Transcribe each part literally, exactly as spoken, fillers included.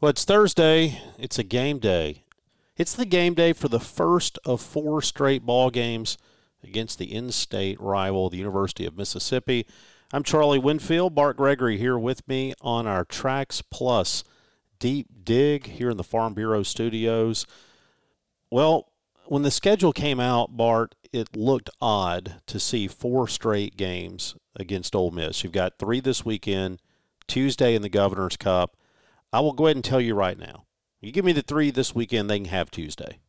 Well, it's Thursday. It's a game day. It's the game day for the first of four straight ball games against the in-state rival, the University of Mississippi. I'm Charlie Winfield. Bart Gregory here with me on our TraxPlus Deep Dig here in the Farm Bureau Studios. Well, when the schedule came out, Bart, it looked odd to see four straight games against Ole Miss. You've got three this weekend, Tuesday in the Governor's Cup. I will go ahead and tell you right now. You give me the three this weekend, they can have Tuesday.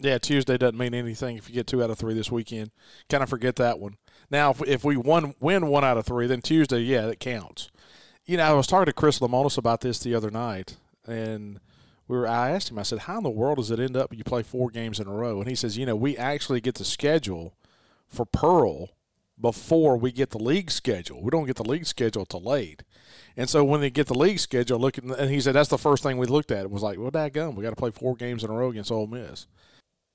Yeah, Tuesday doesn't mean anything if you get two out of three this weekend. Kind of forget that one. Now, if, if we won, win one out of three, then Tuesday, yeah, that counts. You know, I was talking to Chris Lamones about this the other night, and we were. I asked him, I said, how in the world does it end up you play four games in a row? And he says, you know, we actually get the schedule for Pearl before we get the league schedule. We don't get the league schedule till late. And so when they get the league schedule, look at, and he said that's the first thing we looked at. It was like, well, dadgum, we got to play four games in a row against Ole Miss.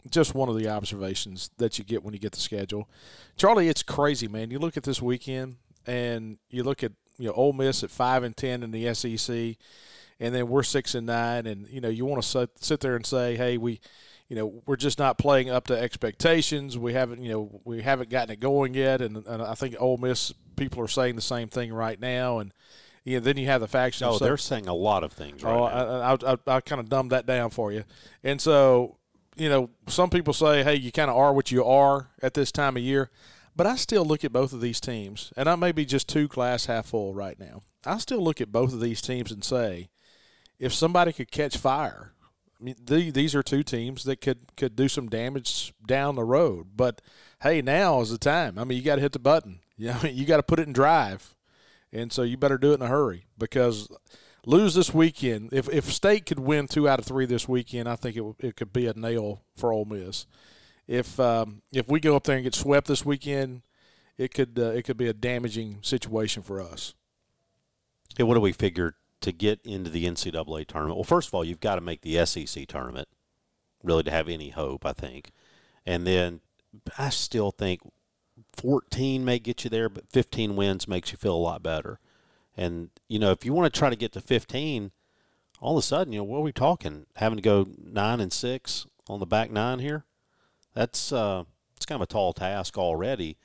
Just one of the observations that you get when you get the schedule. Charlie, it's crazy, man. You look at this weekend, and you look at, you know, Ole Miss at five and ten in the S E C, and then we're six and nine, and, you know, you want to sit there and say, hey, we – you know, we're just not playing up to expectations. We haven't, you know, we haven't gotten it going yet. And, and I think Ole Miss people are saying the same thing right now. And you know, then you have the faction. Oh, so, they're saying a lot of things right oh, now. I, I, I, I kind of dumbed that down for you. And so, you know, some people say, hey, you kind of are what you are at this time of year. But I still look at both of these teams, and I may be just two glass half full right now. I still look at both of these teams and say, if somebody could catch fire, I mean, the, these are two teams that could, could do some damage down the road. But, hey, now is the time. I mean, you got to hit the button. You know, you got to put it in drive. And so you better do it in a hurry because lose this weekend. If if State could win two out of three this weekend, I think it it could be a nail for Ole Miss. If um, if we go up there and get swept this weekend, it could uh, it could be a damaging situation for us. Hey, what do we figure to get into the N C double A tournament? Well, first of all, you've got to make the S E C tournament really to have any hope, I think. And then I still think fourteen may get you there, but fifteen wins makes you feel a lot better. And, you know, if you want to try to get to fifteen, all of a sudden, you know, what are we talking? Having to go nine and six on the back nine here? That's uh, it's kind of a tall task already.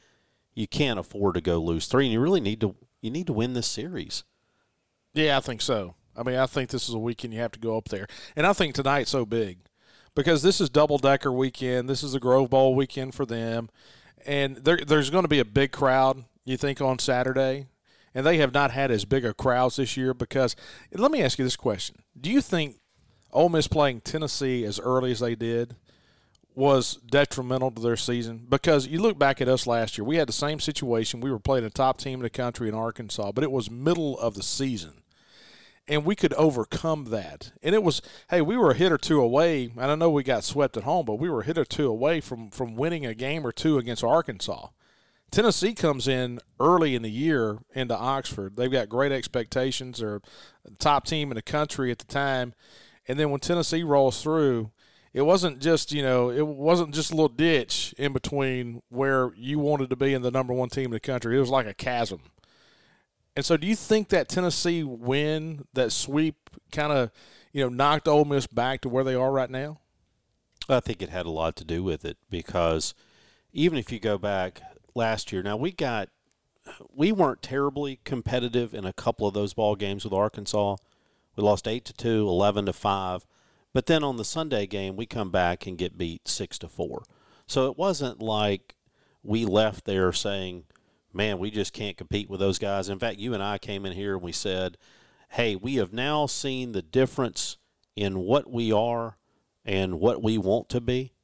You can't afford to go lose three, and you really need to you need to win this series. Yeah, I think so. I mean, I think this is a weekend you have to go up there. And I think tonight's so big because this is double-decker weekend. This is the Grove Bowl weekend for them. And there, there's going to be a big crowd, you think, on Saturday. And they have not had as big a crowds this year because – let me ask you this question. Do you think Ole Miss playing Tennessee as early as they did was detrimental to their season? Because you look back at us last year. We had the same situation. We were playing a top team in the country in Arkansas, but it was middle of the season. And we could overcome that. And it was, hey, we were a hit or two away. And I know we got swept at home, but we were a hit or two away from, from winning a game or two against Arkansas. Tennessee comes in early in the year into Oxford. They've got great expectations. They're the top team in the country at the time. And then when Tennessee rolls through, it wasn't just, you know, it wasn't just a little ditch in between where you wanted to be and the number one team in the country. It was like a chasm. And so do you think that Tennessee win, that sweep, kind of, you know, knocked Ole Miss back to where they are right now? I think it had a lot to do with it because even if you go back last year, now we got – we weren't terribly competitive in a couple of those ball games with Arkansas. We lost eight to two, eleven to five. But then on the Sunday game, we come back and get beat six to four. So it wasn't like we left there saying – man, we just can't compete with those guys. In fact, you and I came in here and we said, hey, we have now seen the difference in what we are and what we want to be.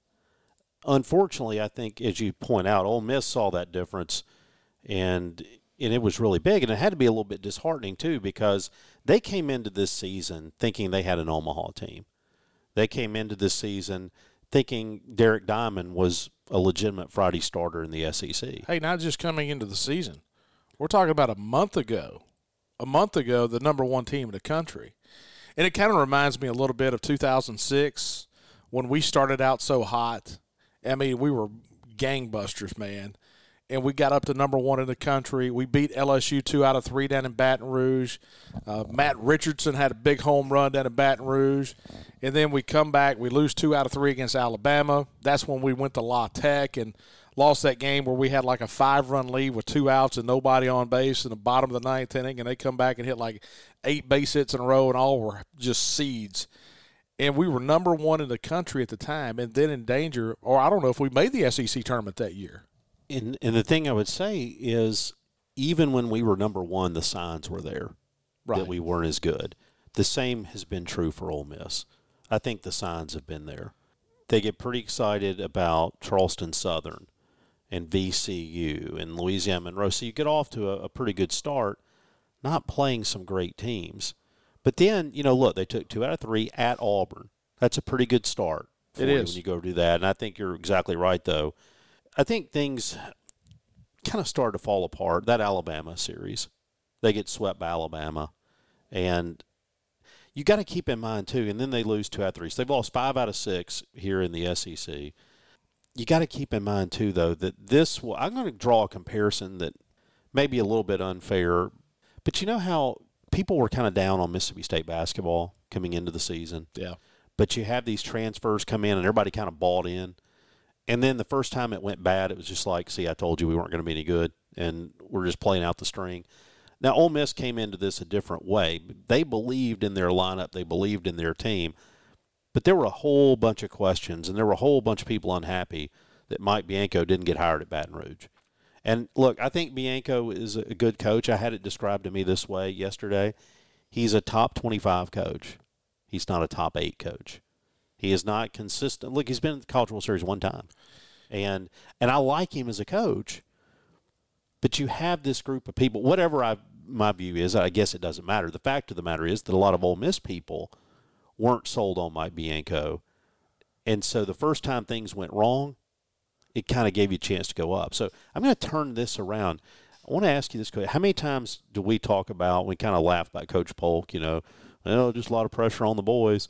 Unfortunately, I think, as you point out, Ole Miss saw that difference, and and it was really big. And it had to be a little bit disheartening, too, because they came into this season thinking they had an Omaha team. They came into this season thinking Derek Diamond was a legitimate Friday starter in the S E C. Hey, not just coming into the season. We're talking about a month ago. A month ago, the number one team in the country. And it kind of reminds me a little bit of two thousand six when we started out so hot. I mean, we were gangbusters, man. And we got up to number one in the country. We beat L S U two out of three down in Baton Rouge. Uh, Matt Richardson had a big home run down in Baton Rouge. And then we come back. We lose two out of three against Alabama. That's when we went to La Tech and lost that game where we had like a five-run lead with two outs and nobody on base in the bottom of the ninth inning. And they come back and hit like eight base hits in a row, and all were just seeds. And we were number one in the country at the time and then in danger. Or I don't know if we made the S E C tournament that year. And, and the thing I would say is even when we were number one, the signs were there right. that we weren't as good. The same has been true for Ole Miss. I think the signs have been there. They get pretty excited about Charleston Southern and V C U and Louisiana Monroe. So you get off to a, a pretty good start, not playing some great teams. But then, you know, look, they took two out of three at Auburn. That's a pretty good start. It is. When you go do that. And I think you're exactly right, though. I think things kind of started to fall apart. That Alabama series, they get swept by Alabama. And you got to keep in mind, too, and then they lose two out of three. So they've lost five out of six here in the S E C. You got to keep in mind, too, though, that this will – I'm going to draw a comparison that may be a little bit unfair. But you know how people were kind of down on Mississippi State basketball coming into the season? Yeah. But you have these transfers come in, and everybody kind of bought in. And then the first time it went bad, it was just like, see, I told you we weren't going to be any good, and we're just playing out the string. Now, Ole Miss came into this a different way. They believed in their lineup. They believed in their team. But there were a whole bunch of questions, and there were a whole bunch of people unhappy that Mike Bianco didn't get hired at Baton Rouge. And, look, I think Bianco is a good coach. I had it described to me this way yesterday. He's a top twenty-five coach. He's not a top eight coach. He is not consistent. Look, he's been in the College World Series one time. And and I like him as a coach, but you have this group of people. Whatever I my view is, I guess it doesn't matter. The fact of the matter is that a lot of Ole Miss people weren't sold on Mike Bianco. And so the first time things went wrong, it kind of gave you a chance to go up. So I'm going to turn this around. I want to ask you this, how many times do we talk about, we kind of laugh about Coach Polk, you know, well, just a lot of pressure on the boys.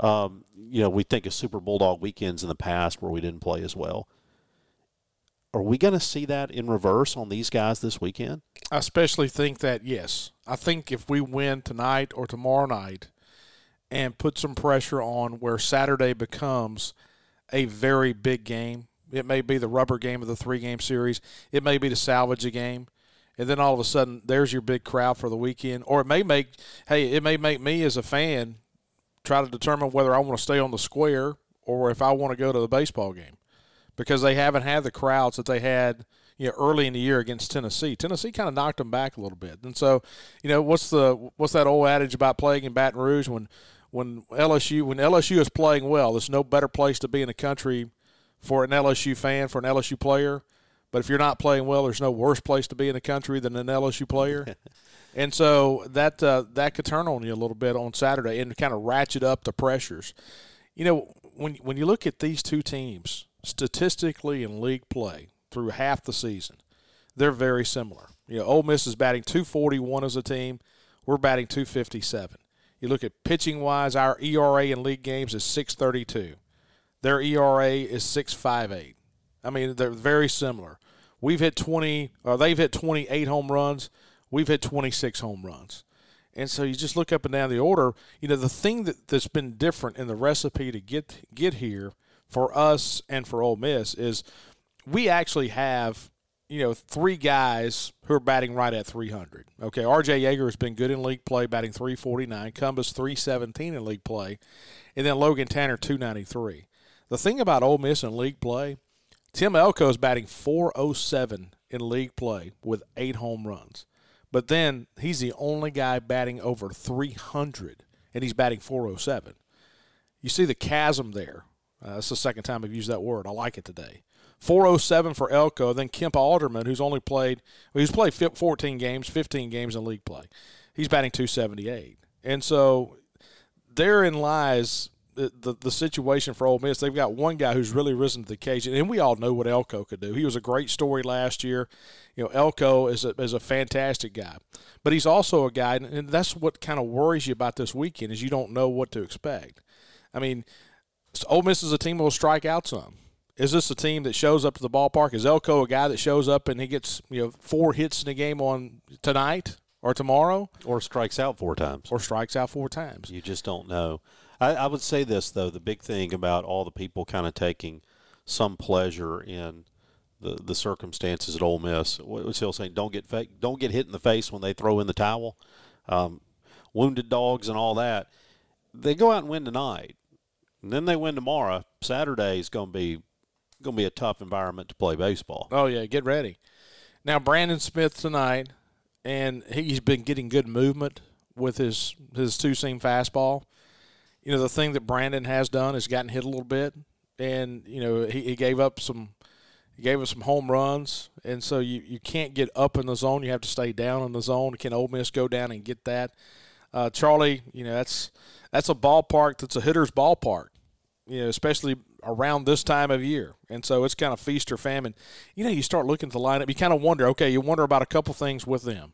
Um, you know, we think of Super Bulldog weekends in the past where we didn't play as well. Are we going to see that in reverse on these guys this weekend? I especially think that, yes. I think if we win tonight or tomorrow night and put some pressure on where Saturday becomes a very big game, it may be the rubber game of the three-game series, it may be to salvage a game, and then all of a sudden there's your big crowd for the weekend. Or it may make, hey, it may make me as a fan – try to determine whether I want to stay on the square or if I want to go to the baseball game, because they haven't had the crowds that they had, you know, early in the year against Tennessee. Tennessee kind of knocked them back a little bit. And so, you know, what's the what's that old adage about playing in Baton Rouge? When when L S U when L S U is playing well, there's no better place to be in the country for an L S U fan, for an L S U player. But if you're not playing well, there's no worse place to be in the country than an L S U player. And so that uh, that could turn on you a little bit on Saturday and kind of ratchet up the pressures. You know, when when you look at these two teams, statistically in league play through half the season, they're very similar. You know, Ole Miss is batting two forty-one as a team. We're batting two fifty-seven. You look at pitching-wise, our E R A in league games is six thirty-two. Their E R A is six fifty-eight. I mean, they're very similar. We've hit twenty, or they've hit twenty-eight home runs. We've hit twenty-six home runs. And so you just look up and down the order. You know, the thing that, that's been different in the recipe to get get here for us and for Ole Miss is we actually have, you know, three guys who are batting right at three hundred. Okay, R J Yeager has been good in league play, batting three forty-nine. Columbus, three seventeen in league play. And then Logan Tanner, two ninety-three. The thing about Ole Miss in league play, Tim Elko is batting four oh seven in league play with eight home runs. But then he's the only guy batting over three hundred, and he's batting four oh seven. You see the chasm there. Uh, that's the second time I've used that word. I like it today. four oh seven for Elko, then Kemp Alderman, who's only played well, he's played fourteen games, fifteen games in league play. He's batting two seventy-eight. And so therein lies the, the, the situation for Ole Miss, they've got one guy who's really risen to the occasion, and we all know what Elko could do. He was a great story last year. You know, Elko is a, is a fantastic guy, but he's also a guy, and that's what kind of worries you about this weekend is you don't know what to expect. I mean, Ole Miss is a team that will strike out some. Is this a team that shows up to the ballpark? Is Elko a guy that shows up and he gets, you know, four hits in a game on tonight or tomorrow? Or strikes out four times. Or strikes out four times. You just don't know. I, I would say this, though, the big thing about all the people kind of taking some pleasure in the, the circumstances at Ole Miss, what's Hill saying? Don't get fake, don't get hit in the face when they throw in the towel. Um, wounded dogs and all that. They go out and win tonight, and then they win tomorrow. Saturday is going to be – going to be a tough environment to play baseball. Oh, yeah, get ready. Now, Brandon Smith tonight, and he's been getting good movement with his, his two-seam fastball. You know, the thing that Brandon has done is gotten hit a little bit, and, you know, he, he gave up some he gave up some home runs, and so you, you can't get up in the zone. You have to stay down in the zone. Can Ole Miss go down and get that? Uh, Charlie, you know, that's that's a ballpark that's a hitter's ballpark, you know, especially – around this time of year. And so it's kind of feast or famine. You know, you start looking at the lineup, you kind of wonder, okay, you wonder about a couple things with them.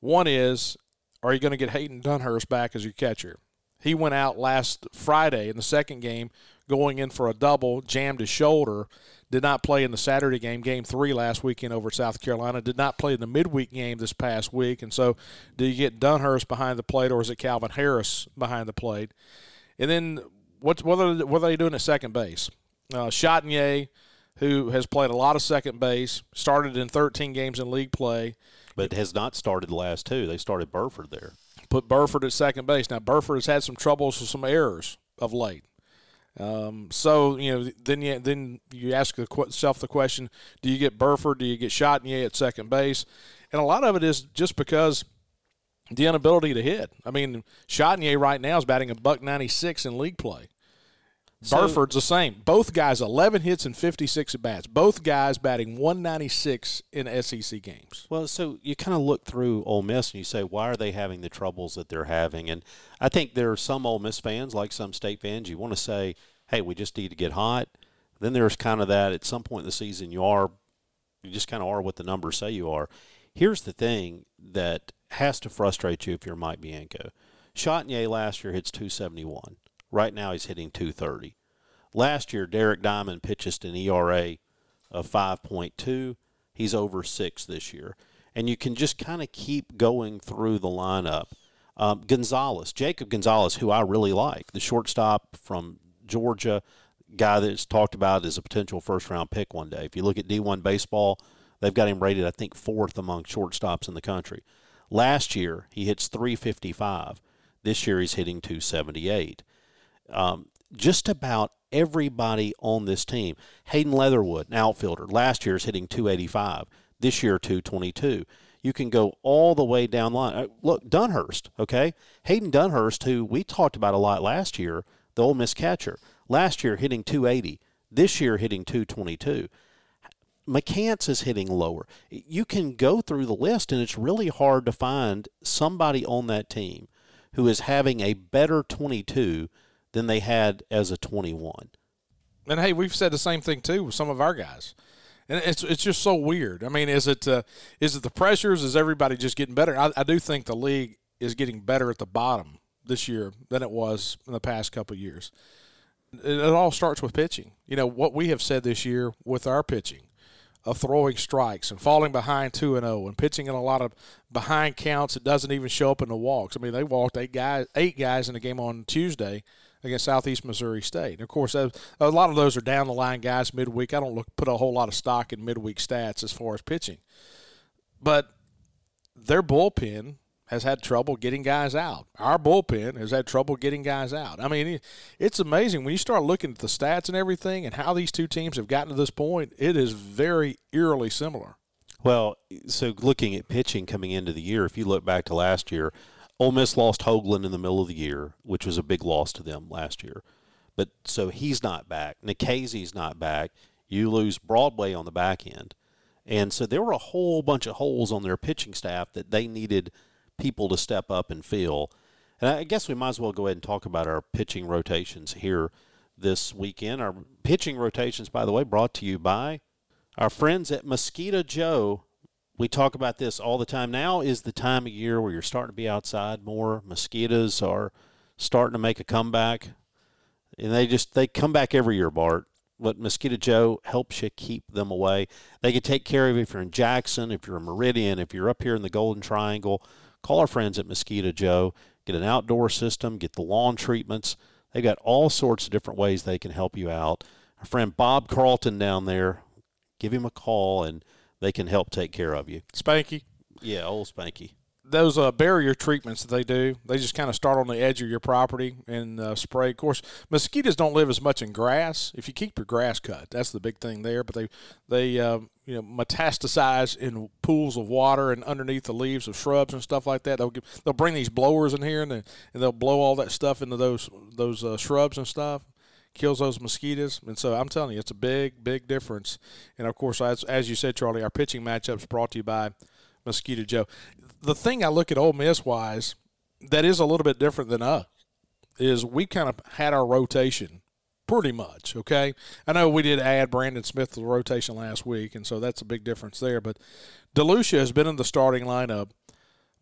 One is, are you going to get Hayden Dunhurst back as your catcher? He went out last Friday in the second game going in for a double, jammed his shoulder, did not play in the Saturday game, game three last weekend over South Carolina, did not play in the midweek game this past week. And so do you get Dunhurst behind the plate or is it Calvin Harris behind the plate? And then What, what, are, what are they doing at second base? Uh, Chatagnier, who has played a lot of second base, started in thirteen games in league play. But has not started the last two. They started Burford there. Put Burford at second base. Now, Burford has had some troubles with some errors of late. Um, so, you know, then you, then you ask yourself the question, do you get Burford, do you get Chatagnier at second base? And a lot of it is just because – the inability to hit. I mean, Chatagnier right now is batting a buck ninety-six in league play. So, Burford's the same. Both guys, eleven hits and fifty-six at bats. Both guys batting one ninety-six in S E C games. Well, so you kind of look through Ole Miss and you say, why are they having the troubles that they're having? And I think there are some Ole Miss fans, like some state fans, you want to say, hey, we just need to get hot. Then there's kind of that at some point in the season you are, you just kind of are what the numbers say you are. Here's the thing that has to frustrate you if you're Mike Bianco. Chatagnier last year hits two seventy-one. Right now he's hitting two thirty. Last year, Derek Diamond pitched an E R A of five point two. He's over six this year. And you can just kind of keep going through the lineup. Um, Gonzalez, Jacob Gonzalez, who I really like, the shortstop from Georgia, guy that's talked about as a potential first-round pick one day. If you look at D one baseball, they've got him rated, I think, fourth among shortstops in the country. Last year, he hits three fifty-five. This year, he's hitting two seventy-eight. Um, just about everybody on this team. Hayden Leatherwood, an outfielder, last year is hitting two eighty-five. This year, two twenty-two. You can go all the way down the line. Look, Dunhurst, okay? Hayden Dunhurst, who we talked about a lot last year, the Ole Miss catcher. Last year, hitting two eighty. This year, hitting two twenty-two. McCants is hitting lower. You can go through the list, and it's really hard to find somebody on that team who is having a better twenty-two than they had as a twenty-one. And, hey, we've said the same thing, too, with some of our guys. And it's it's just so weird. I mean, is it uh, is it the pressures? Is everybody just getting better? I, I do think the league is getting better at the bottom this year than it was in the past couple of years. It, it all starts with pitching. You know, what we have said this year with our pitching, of throwing strikes and falling behind two and oh and pitching in a lot of behind counts. It doesn't even show up in the walks. I mean, they walked eight guys eight guys in the game on Tuesday against Southeast Missouri State. And, of course, a lot of those are down-the-line guys midweek. I don't look put a whole lot of stock in midweek stats as far as pitching. But their bullpen has had trouble getting guys out. Our bullpen has had trouble getting guys out. I mean, it's amazing. When you start looking at the stats and everything and how these two teams have gotten to this point, it is very eerily similar. Well, so looking at pitching coming into the year, if you look back to last year, Ole Miss lost Hoagland in the middle of the year, which was a big loss to them last year. But so he's not back. Nikhazy's not back. You lose Broadway on the back end. And so there were a whole bunch of holes on their pitching staff that they needed – people to step up and fill. And I guess we might as well go ahead and talk about our pitching rotations here this weekend. Our pitching rotations, by the way, brought to you by our friends at Mosquito Joe. We talk about this all the time. Now is the time of year where you're starting to be outside more. Mosquitoes are starting to make a comeback. And they just they come back every year, Bart. But Mosquito Joe helps you keep them away. They can take care of you if you're in Jackson, if you're in Meridian, if you're up here in the Golden Triangle. Call our friends at Mosquito Joe. Get an outdoor system. Get the lawn treatments. They've got all sorts of different ways they can help you out. Our friend Bob Carlton down there, give him a call, and they can help take care of you. Spanky. Yeah, old Spanky. Those uh, barrier treatments that they do, they just kind of start on the edge of your property and uh, spray. Of course, mosquitoes don't live as much in grass. If you keep your grass cut, that's the big thing there. But they, they uh, you know, metastasize in pools of water and underneath the leaves of shrubs and stuff like that. They'll give, they'll bring these blowers in here and, they, and they'll blow all that stuff into those those uh, shrubs and stuff. Kills those mosquitoes. And so I'm telling you, it's a big, big difference. And, of course, as, as you said, Charlie, our pitching matchups brought to you by Mosquito Joe. The thing I look at Ole Miss-wise that is a little bit different than us is we kind of had our rotation pretty much, okay? I know we did add Brandon Smith to the rotation last week, and so that's a big difference there. But DeLucia has been in the starting lineup.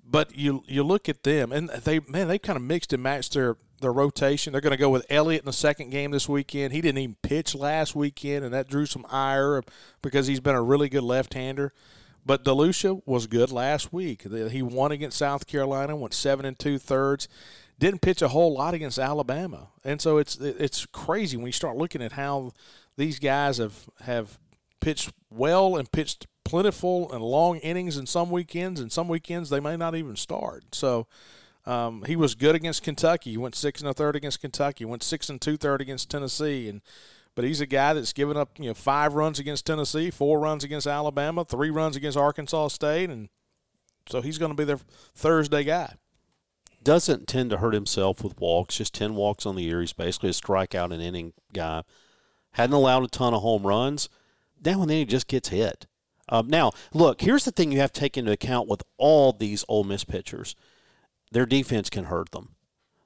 But you you look at them, and they man, they kind of mixed and matched their – their rotation. They're going to go with Elliott in the second game this weekend. He didn't even pitch last weekend, and that drew some ire because he's been a really good left-hander. But DeLucia was good last week. He won against South Carolina, went seven and two-thirds. Didn't pitch a whole lot against Alabama. And so it's it's crazy when you start looking at how these guys have, have pitched well and pitched plentiful and long innings in some weekends, and some weekends they may not even start. So – Um, he was good against Kentucky. He went six and a third against Kentucky. He went six and two third against Tennessee. And but he's a guy that's given up, you know, five runs against Tennessee, four runs against Alabama, three runs against Arkansas State, and so he's going to be their Thursday guy. Doesn't tend to hurt himself with walks. Just ten walks on the year. He's basically a strikeout and inning guy. Hadn't allowed a ton of home runs. Now and then he just gets hit. Um, now look, here's the thing you have to take into account with all these Ole Miss pitchers. Their defense can hurt them.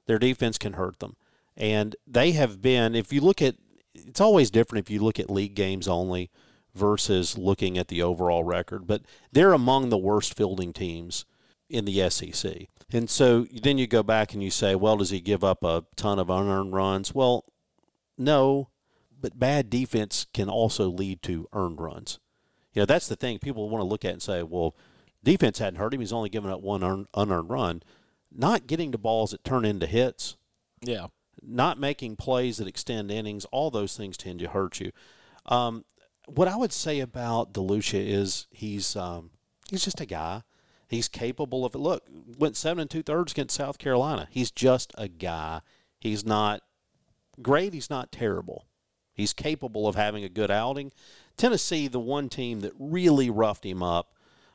Their defense can hurt them. And they have been, if you look at, it's always different if you look at league games only versus looking at the overall record, but they're among the worst fielding teams in the S E C. And so then you go back and you say, well, does he give up a ton of unearned runs? Well, no, but bad defense can also lead to earned runs. You know, that's the thing people want to look at and say, well, defense hadn't hurt him. He's only given up one unearned run. Not getting to balls that turn into hits. Yeah. Not making plays that extend innings. All those things tend to hurt you. Um, what I would say about DeLucia is he's um, he's just a guy. He's capable of it. Look, went seven and two-thirds against South Carolina. He's just a guy. He's not great. He's not terrible. He's capable of having a good outing. Tennessee, the one team that really roughed him up,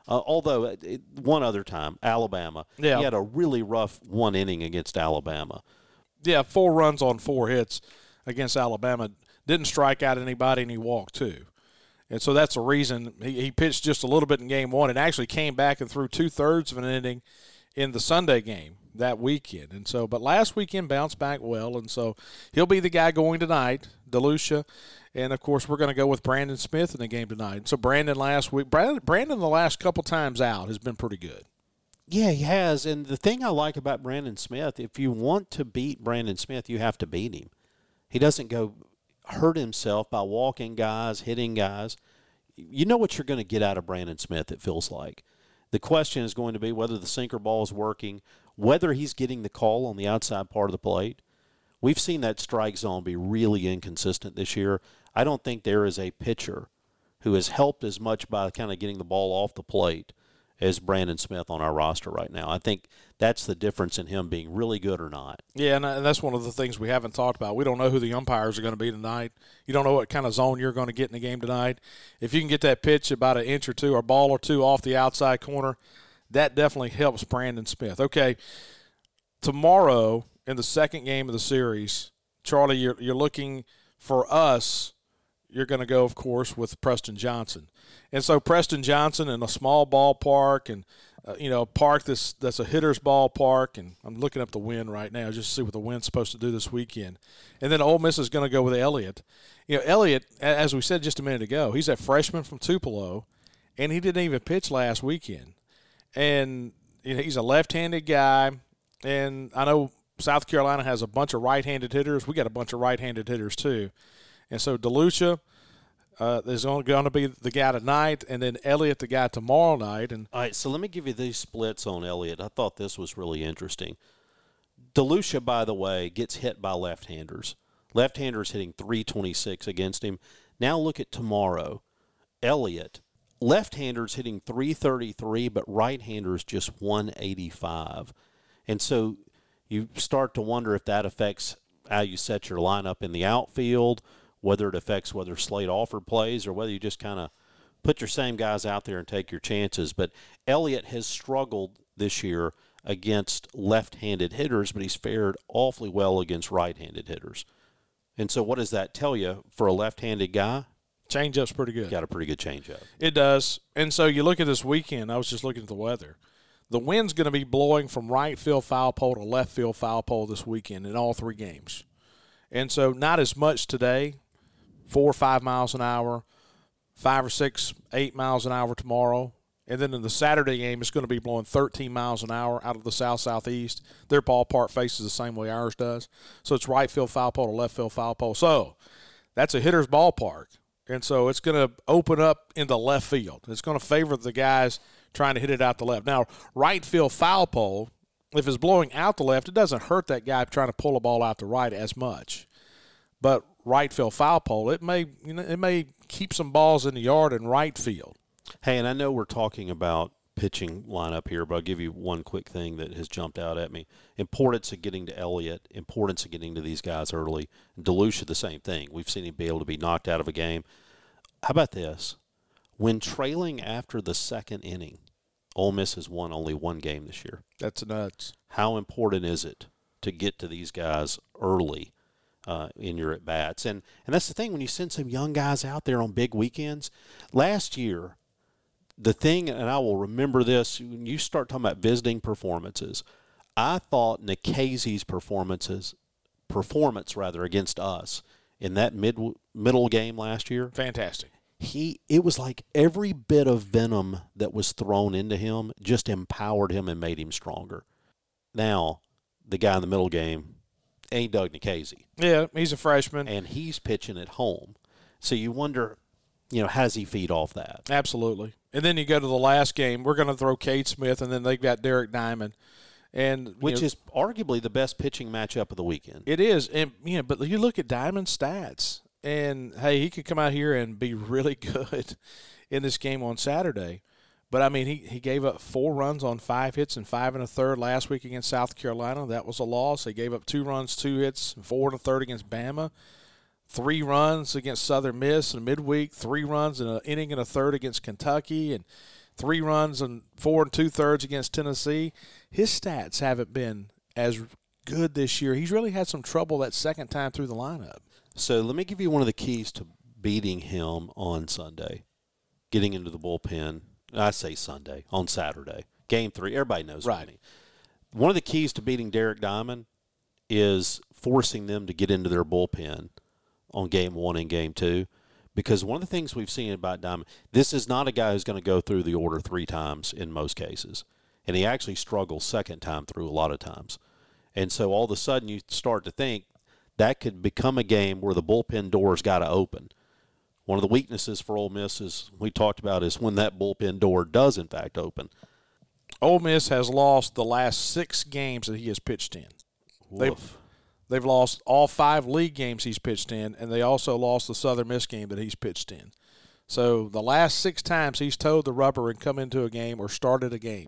Uh, although, it, one other time, Alabama. Yeah. He had a really rough one inning against Alabama. Yeah, four runs on four hits against Alabama. Didn't strike out anybody, and he walked two. And so that's the reason he, he pitched just a little bit in game one and actually came back and threw two-thirds of an inning in the Sunday game that weekend. And so, but last weekend bounced back well, and so he'll be the guy going tonight, DeLucia. And, of course, we're going to go with Brandon Smith in the game tonight. So, Brandon last week – Brandon the last couple times out has been pretty good. Yeah, he has. And the thing I like about Brandon Smith, if you want to beat Brandon Smith, you have to beat him. He doesn't go hurt himself by walking guys, hitting guys. You know what you're going to get out of Brandon Smith, it feels like. The question is going to be whether the sinker ball is working, whether he's getting the call on the outside part of the plate. We've seen that strike zone be really inconsistent this year. I don't think there is a pitcher who has helped as much by kind of getting the ball off the plate as Brandon Smith on our roster right now. I think that's the difference in him being really good or not. Yeah, and that's one of the things we haven't talked about. We don't know who the umpires are going to be tonight. You don't know what kind of zone you're going to get in the game tonight. If you can get that pitch about an inch or two or ball or two off the outside corner, that definitely helps Brandon Smith. Okay, tomorrow in the second game of the series, Charlie, you're, you're looking for us – you're going to go, of course, with Preston Johnson. And so Preston Johnson in a small ballpark and uh, you know, park that's, that's a hitter's ballpark, and I'm looking up the wind right now just to see what the wind's supposed to do this weekend. And then Ole Miss is going to go with Elliott. You know, Elliott, as we said just a minute ago, he's a freshman from Tupelo, and he didn't even pitch last weekend. And you know, he's a left-handed guy, and I know South Carolina has a bunch of right-handed hitters. We got a bunch of right-handed hitters too. And so DeLucia uh, is going to be the guy tonight, and then Elliott the guy tomorrow night. And all right, so let me give you these splits on Elliott. I thought this was really interesting. DeLucia, by the way, gets hit by left-handers. Left-handers hitting three twenty-six against him. Now look at tomorrow. Elliott. Left-handers hitting three thirty-three, but right-handers just one eighty-five. And so you start to wonder if that affects how you set your lineup in the outfield, whether it affects whether Slade Alford plays or whether you just kind of put your same guys out there and take your chances. But Elliott has struggled this year against left-handed hitters, but he's fared awfully well against right-handed hitters. And so what does that tell you for a left-handed guy? Changeup's pretty good. Got a pretty good changeup. It does. And so you look at this weekend, I was just looking at the weather. The wind's going to be blowing from right field foul pole to left field foul pole this weekend in all three games. And so not as much today, four or five miles an hour, five or six, eight miles an hour tomorrow. And then in the Saturday game, it's going to be blowing thirteen miles an hour out of the south-southeast. Their ballpark faces the same way ours does. So it's right field foul pole to left field foul pole. So that's a hitter's ballpark. And so it's going to open up in the left field. It's going to favor the guys trying to hit it out the left. Now, right field foul pole, if it's blowing out the left, it doesn't hurt that guy trying to pull a ball out the right as much. But right field foul pole, it may you know, it may keep some balls in the yard in right field. Hey, and I know we're talking about pitching lineup here, but I'll give you one quick thing that has jumped out at me. Importance of getting to Elliott, importance of getting to these guys early. DeLucia, the same thing. We've seen him be able to be knocked out of a game. How about this? When trailing after the second inning, Ole Miss has won only one game this year. That's nuts. How important is it to get to these guys early uh, in your at-bats? And, and that's the thing, when you send some young guys out there on big weekends, last year, the thing, and I will remember this, when you start talking about visiting performances, I thought Nikhazy's performances, performance rather, against us in that mid, middle game last year. Fantastic. He, it was like every bit of venom that was thrown into him just empowered him and made him stronger. Now, the guy in the middle game ain't Doug Nikhazy. Yeah, he's a freshman. And he's pitching at home. So you wonder, you know, how does he feed off that? Absolutely. And then you go to the last game. We're going to throw Cade Smith, and then they've got Derek Diamond, and which know, is arguably the best pitching matchup of the weekend. It is, and you know, but you look at Diamond's stats, and hey, he could come out here and be really good in this game on Saturday. But I mean, he he gave up four runs on five hits and five and a third last week against South Carolina. That was a loss. He gave up two runs, two hits, and four and a third against Bama. Three runs against Southern Miss in midweek, three runs in an inning and a third against Kentucky, and three runs and four and two-thirds against Tennessee. His stats haven't been as good this year. He's really had some trouble that second time through the lineup. So let me give you one of the keys to beating him on Sunday, getting into the bullpen. I say Sunday, on Saturday. Game three, everybody knows. Right. What I mean. One of the keys to beating Derek Diamond is forcing them to get into their bullpen on game one and game two, because one of the things we've seen about Diamond, this is not a guy who's going to go through the order three times in most cases, and he actually struggles second time through a lot of times. And so all of a sudden you start to think that could become a game where the bullpen door's got to open. One of the weaknesses for Ole Miss, is we talked about, is when that bullpen door does in fact open. Ole Miss has lost the last six games that he has pitched in. Woof. They've lost all five league games he's pitched in, and they also lost the Southern Miss game that he's pitched in. So the last six times he's towed the rubber and come into a game or started a game,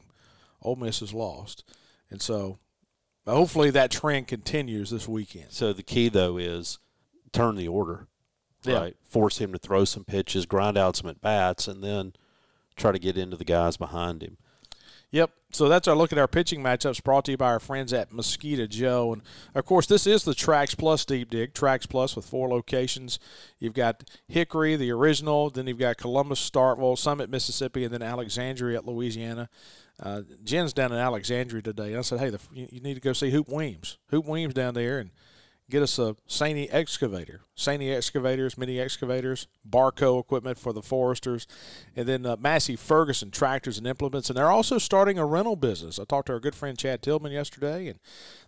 Ole Miss has lost. And so hopefully that trend continues this weekend. So the key, though, is turn the order, right? Yeah. Force him to throw some pitches, grind out some at-bats, and then try to get into the guys behind him. Yep, so that's our look at our pitching matchups, brought to you by our friends at Mosquito Joe. And, of course, this is the TraxPlus Deep Dig, TraxPlus with four locations. You've got Hickory, the original, then you've got Columbus, Starkville, Summit, Mississippi, and then Alexandria at Louisiana. uh, Jen's down in Alexandria today. And I said, hey, the, you, you need to go see Hoop Weems. Hoop Weems down there and get us a Sany excavator. Sany excavators, mini excavators, Barco equipment for the foresters, and then uh, Massey Ferguson tractors and implements. And they're also starting a rental business. I talked to our good friend Chad Tillman yesterday, and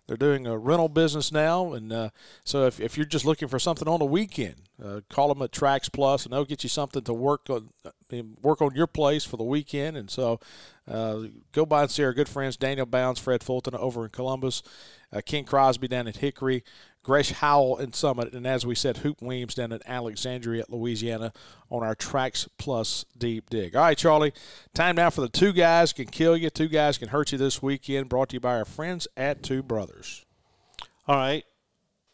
they're doing a rental business now. And uh, so if, if you're just looking for something on the weekend, uh, call them at TraxPlus, and they'll get you something to work on, work on your place for the weekend. And so uh, go by and see our good friends Daniel Bounds, Fred Fulton over in Columbus, uh, Ken Crosby down at Hickory, Gresh Howell in Summit, and as we said, Hoop Weems down in Alexandria, Louisiana, on our Trax Plus Deep Dig. All right, Charlie, time now for the Two Guys Can Kill You, Two Guys Can Hurt You This Weekend, brought to you by our friends at Two Brothers. All right.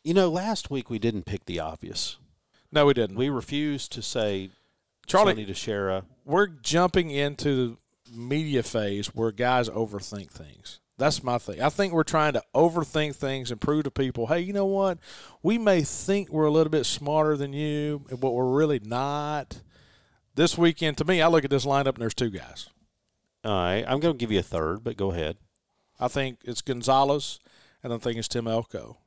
You know, last week we didn't pick the obvious. No, we didn't. We refused to say, Charlie, Sonny DeShera. We're jumping into the media phase where guys overthink things. That's my thing. I think we're trying to overthink things and prove to people, hey, you know what? We may think we're a little bit smarter than you, but we're really not. This weekend, to me, I look at this lineup and there's two guys. All right. I'm going to give you a third, but go ahead. I think it's Gonzalez, and I think it's Tim Elko.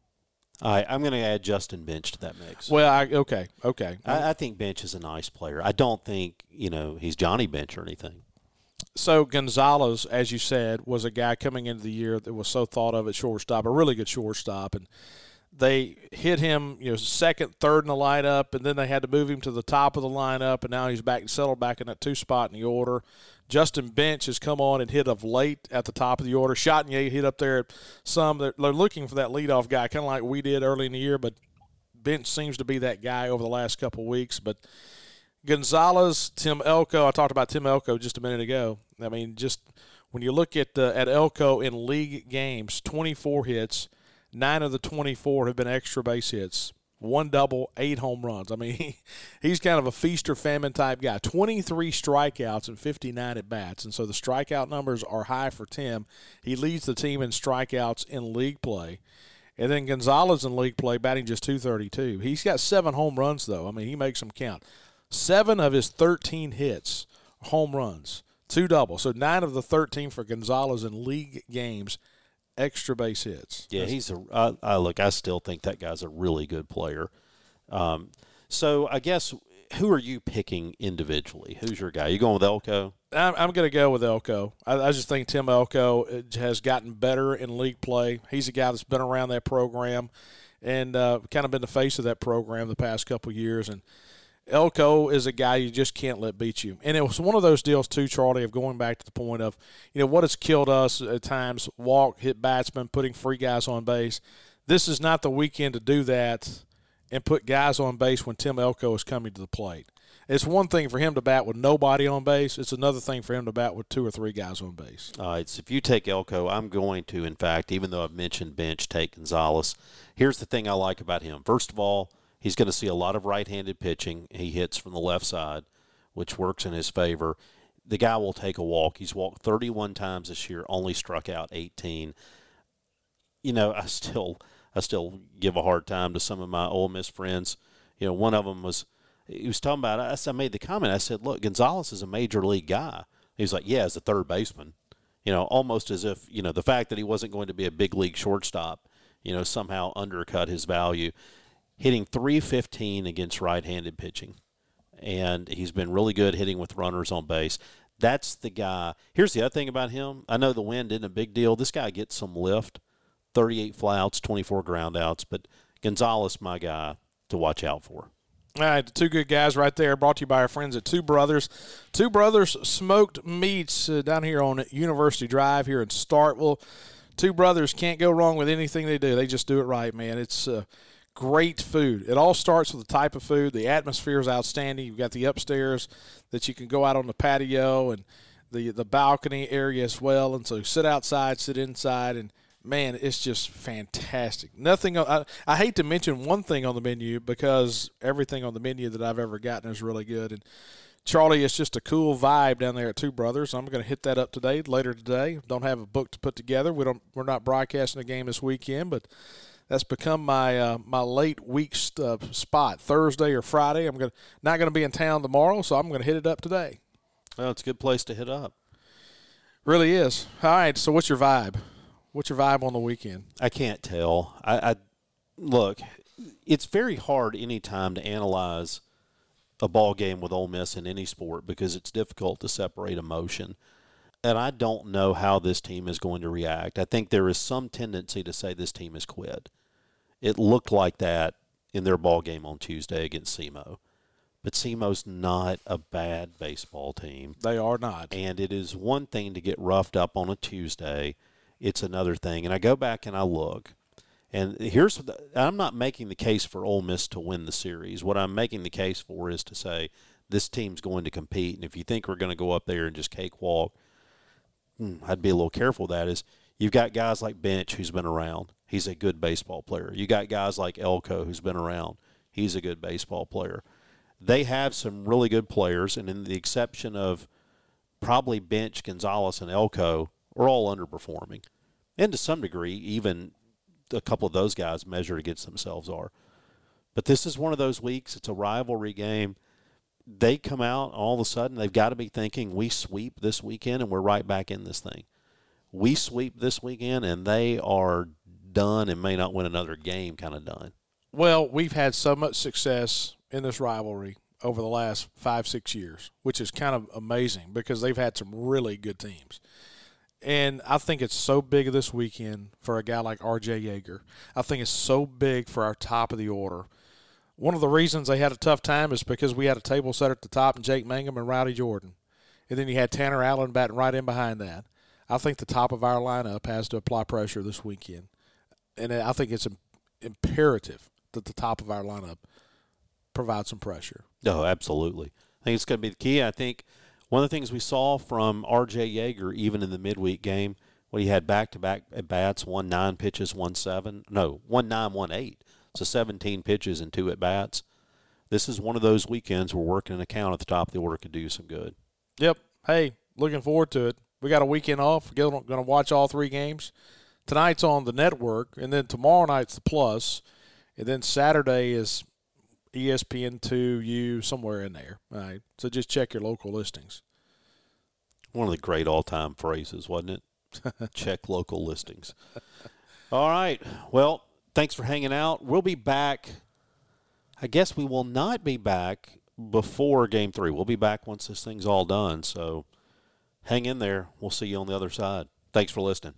All right. I'm going to add Justin Bench to that mix. Well, I, okay. Okay. I, I think Bench is a nice player. I don't think, you know, he's Johnny Bench or anything. So Gonzalez, as you said, was a guy coming into the year that was so thought of at shortstop, a really good shortstop, and they hit him, you know, second, third in the lineup, and then they had to move him to the top of the lineup, and now he's back settled back in that two spot in the order. Justin Bench has come on and hit of late at the top of the order. Chatagnier hit up there at some. They're, they're looking for that leadoff guy, kind of like we did early in the year, but Bench seems to be that guy over the last couple of weeks, but Gonzalez, Tim Elko, I talked about Tim Elko just a minute ago. I mean, just when you look at uh, at Elko in league games, twenty-four hits, nine of the twenty-four have been extra base hits, one double, eight home runs. I mean, he, he's kind of a feast or famine type guy. twenty-three strikeouts and fifty-nine at-bats, and so the strikeout numbers are high for Tim. He leads the team in strikeouts in league play. And then Gonzalez in league play batting just two thirty-two. He's got seven home runs, though. I mean, he makes them count. Seven of his thirteen hits, home runs, two doubles. So nine of the thirteen for Gonzalez in league games, extra base hits. Yeah, he's a uh, uh, look, I still think that guy's a really good player. Um, so I guess who are you picking individually? Who's your guy? You going with Elko? I'm, I'm going to go with Elko. I, I just think Tim Elko has gotten better in league play. He's a guy that's been around that program and uh, kind of been the face of that program the past couple of years, and Elko is a guy you just can't let beat you. And it was one of those deals, too, Charlie, of going back to the point of, you know, what has killed us at times, walk, hit batsmen, putting free guys on base. This is not the weekend to do that and put guys on base when Tim Elko is coming to the plate. It's one thing for him to bat with nobody on base. It's another thing for him to bat with two or three guys on base. All right, so if you take Elko, I'm going to, in fact, even though I've mentioned Bench, take Gonzalez. Here's the thing I like about him. First of all, he's going to see a lot of right-handed pitching. He hits from the left side, which works in his favor. The guy will take a walk. He's walked thirty-one times this year, only struck out eighteen. You know, I still I still give a hard time to some of my Ole Miss friends. You know, one of them was he was talking about us. I made the comment. I said, look, Gonzalez is a major league guy. He was like, yeah, as a third baseman. You know, almost as if, you know, the fact that he wasn't going to be a big league shortstop, you know, somehow undercut his value. Hitting three fifteen against right-handed pitching, and he's been really good hitting with runners on base. That's the guy. Here's the other thing about him. I know the wind isn't a big deal. This guy gets some lift, thirty-eight flyouts, twenty-four groundouts, but Gonzalez, my guy, to watch out for. All right, two good guys right there, brought to you by our friends at Two Brothers. Two Brothers Smoked Meats uh, down here on University Drive here in Starkville. Two Brothers can't go wrong with anything they do. They just do it right, man. It's uh, – great food. It all starts with the type of food. The atmosphere is outstanding. You've got the upstairs that you can go out on the patio and the the balcony area as well. And so sit outside, sit inside, and, man, it's just fantastic. Nothing. I, I hate to mention one thing on the menu because everything on the menu that I've ever gotten is really good. And, Charlie, it's just a cool vibe down there at Two Brothers. I'm going to hit that up today, later today. Don't have a book to put together. We don't, we're not broadcasting a game this weekend, but – that's become my uh, my late week uh, spot, Thursday or Friday. I'm gonna not going to be in town tomorrow, so I'm going to hit it up today. Well, it's a good place to hit up. Really is. All right, so what's your vibe? What's your vibe on the weekend? I can't tell. I, I look, it's very hard any time to analyze a ball game with Ole Miss in any sport because it's difficult to separate emotion. And I don't know how this team is going to react. I think there is some tendency to say this team has quit. It looked like that in their ball game on Tuesday against S E M O. But S E M O's not a bad baseball team. They are not. And it is one thing to get roughed up on a Tuesday. It's another thing. And I go back and I look. And here's the, I'm not making the case for Ole Miss to win the series. What I'm making the case for is to say this team's going to compete. And if you think we're going to go up there and just cakewalk, I'd be a little careful with that. Is you've got guys like Bench who's been around. He's a good baseball player. You got guys like Elko who's been around. He's a good baseball player. They have some really good players, and in the exception of probably Bench, Gonzalez, and Elko, are all underperforming. And to some degree, even a couple of those guys measured against themselves are. But this is one of those weeks. It's a rivalry game. They come out, all of a sudden, they've got to be thinking, we sweep this weekend, and we're right back in this thing. We sweep this weekend, and they are done and may not win another game kind of done. Well, we've had so much success in this rivalry over the last five, six years, which is kind of amazing because they've had some really good teams. And I think it's so big this weekend for a guy like R J Yeager. I think it's so big for our top of the order. One of the reasons they had a tough time is because we had a table set at the top, and Jake Mangum and Rowdy Jordan. And then you had Tanner Allen batting right in behind that. I think the top of our lineup has to apply pressure this weekend. And I think it's imperative that the top of our lineup provide some pressure. No, oh, absolutely. I think it's going to be the key. I think one of the things we saw from R J Yeager, even in the midweek game, when he had back-to-back at-bats, one nine pitches, one seven. No, one nine, one eight. So seventeen pitches and two at-bats. This is one of those weekends where working an account at the top of the order could do some good. Yep. Hey, looking forward to it. We got a weekend off. We're going to watch all three games. Tonight's on the network, and then tomorrow night's the Plus, and then Saturday is – E S P N two U, somewhere in there. All right. So just check your local listings. One of the great all-time phrases, wasn't it? Check local listings. All right. Well, thanks for hanging out. We'll be back. I guess we will not be back before game three. We'll be back once this thing's all done. So hang in there. We'll see you on the other side. Thanks for listening.